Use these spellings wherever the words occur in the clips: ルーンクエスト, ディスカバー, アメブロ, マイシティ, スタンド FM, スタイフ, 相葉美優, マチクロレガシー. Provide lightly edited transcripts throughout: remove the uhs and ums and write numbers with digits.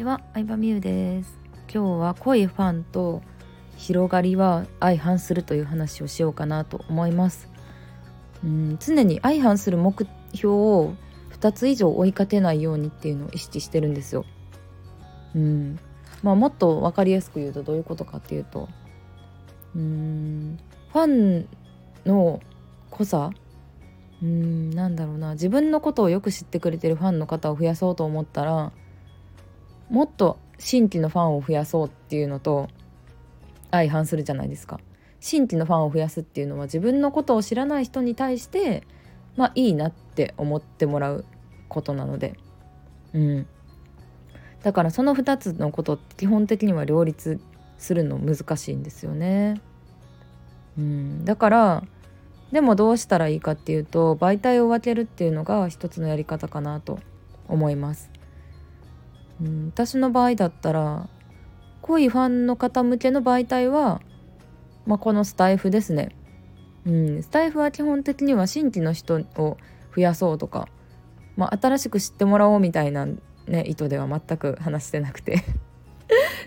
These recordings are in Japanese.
ちは、相葉美優です。今日は濃いファンと広がりは相反するという話をしようかなと思います。常に相反する目標を2つ以上追いかけないようにっていうのを意識してるんですよ。もっと分かりやすく言うとどういうことかっていうと、ファンの濃さ、自分のことをよく知ってくれてるファンの方を増やそうと思ったら、もっと新規のファンを増やそうっていうのと相反するじゃないですか。新規のファンを増やすっていうのは自分のことを知らない人に対していいなって思ってもらうことなので、だからその2つのことって基本的には両立するの難しいんですよね。だからでもどうしたらいいかっていうと、媒体を分けるっていうのが一つのやり方かなと思います。私の場合だったら濃いファンの方向けの媒体は、このスタイフですね。スタイフは基本的には新規の人を増やそうとか、新しく知ってもらおうみたいな、意図では全く話してなくて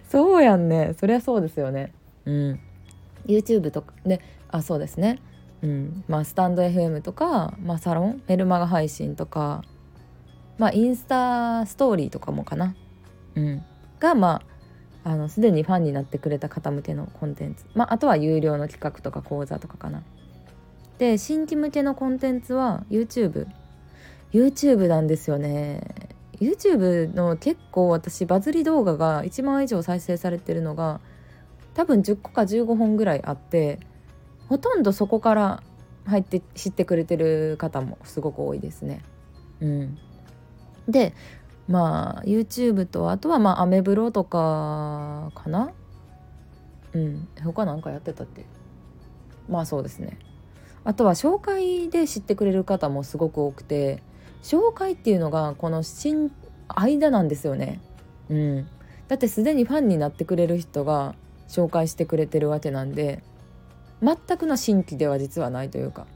そうやんね、そりゃそうですよね。YouTube とかね、そうですね。スタンド FM とか、サロンメルマガ配信とか、インスタストーリーとかもかな、がすでにファンになってくれた方向けのコンテンツ、あとは有料の企画とか講座とかかな。で、新規向けのコンテンツは YouTube なんですよね。 YouTube の結構私バズり動画が1万以上再生されてるのが多分10個か15本ぐらいあって、ほとんどそこから入って知ってくれてる方もすごく多いですね。で、YouTube とあとはアメブロとかかな。他なんかやってたって、そうですね。あとは紹介で知ってくれる方もすごく多くて、紹介っていうのがこの間なんですよね。だってすでにファンになってくれる人が紹介してくれてるわけなんで、全くの新規では実はないというか、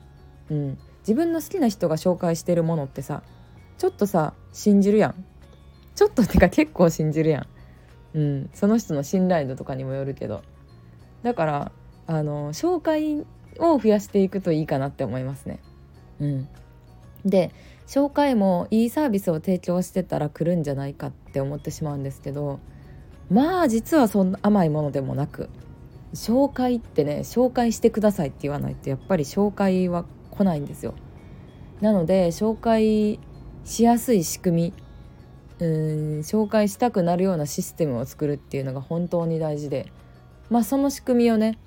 自分の好きな人が紹介してるものってさ、ちょっとさ信じるやん。ちょっとってか結構信じるやん。その人の信頼度とかにもよるけど、だから紹介を増やしていくといいかなって思いますね。で、紹介もいいサービスを提供してたら来るんじゃないかって思ってしまうんですけど、実はそんな甘いものでもなく、紹介ってね、紹介してくださいって言わないとやっぱり紹介は来ないんですよ。なので紹介しやすい仕組み、紹介したくなるようなシステムを作るっていうのが本当に大事で、その仕組みをね、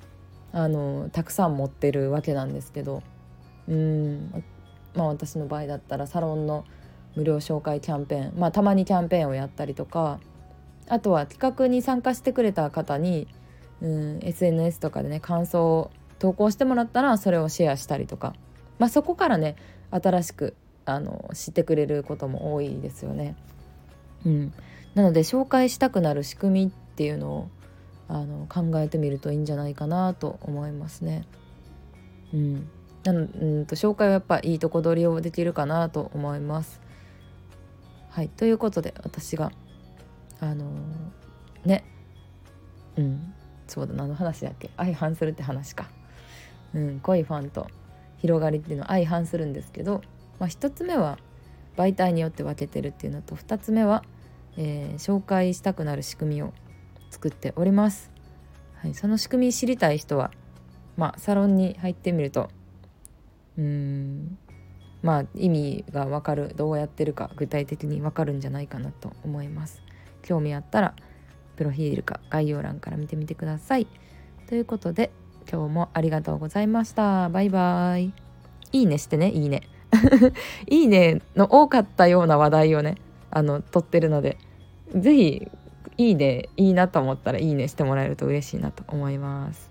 たくさん持ってるわけなんですけど、私の場合だったらサロンの無料紹介キャンペーン、たまにキャンペーンをやったりとか、あとは企画に参加してくれた方にSNS とかでね、感想を投稿してもらったらそれをシェアしたりとか、そこからね新しく知ってくれることも多いですよね。なので紹介したくなる仕組みっていうのを考えてみるといいんじゃないかなと思いますね。紹介はやっぱいいとこ取りをできるかなと思います。ということで、私がそうだ、何の話だっけ。相反するって話か。濃いファンと広がりっていうのは相反するんですけど、1つ目は媒体によって分けてるっていうのと、2つ目は、紹介したくなる仕組みを作っております。その仕組み知りたい人は、サロンに入ってみると意味が分かる、どうやってるか具体的に分かるんじゃないかなと思います。興味あったらプロフィールか概要欄から見てみてください。ということで、今日もありがとうございました。バイバイ。いいねしてね、いいねいいねの多かったような話題をね撮ってるので、ぜひいいね、いいなと思ったらいいねしてもらえると嬉しいなと思います。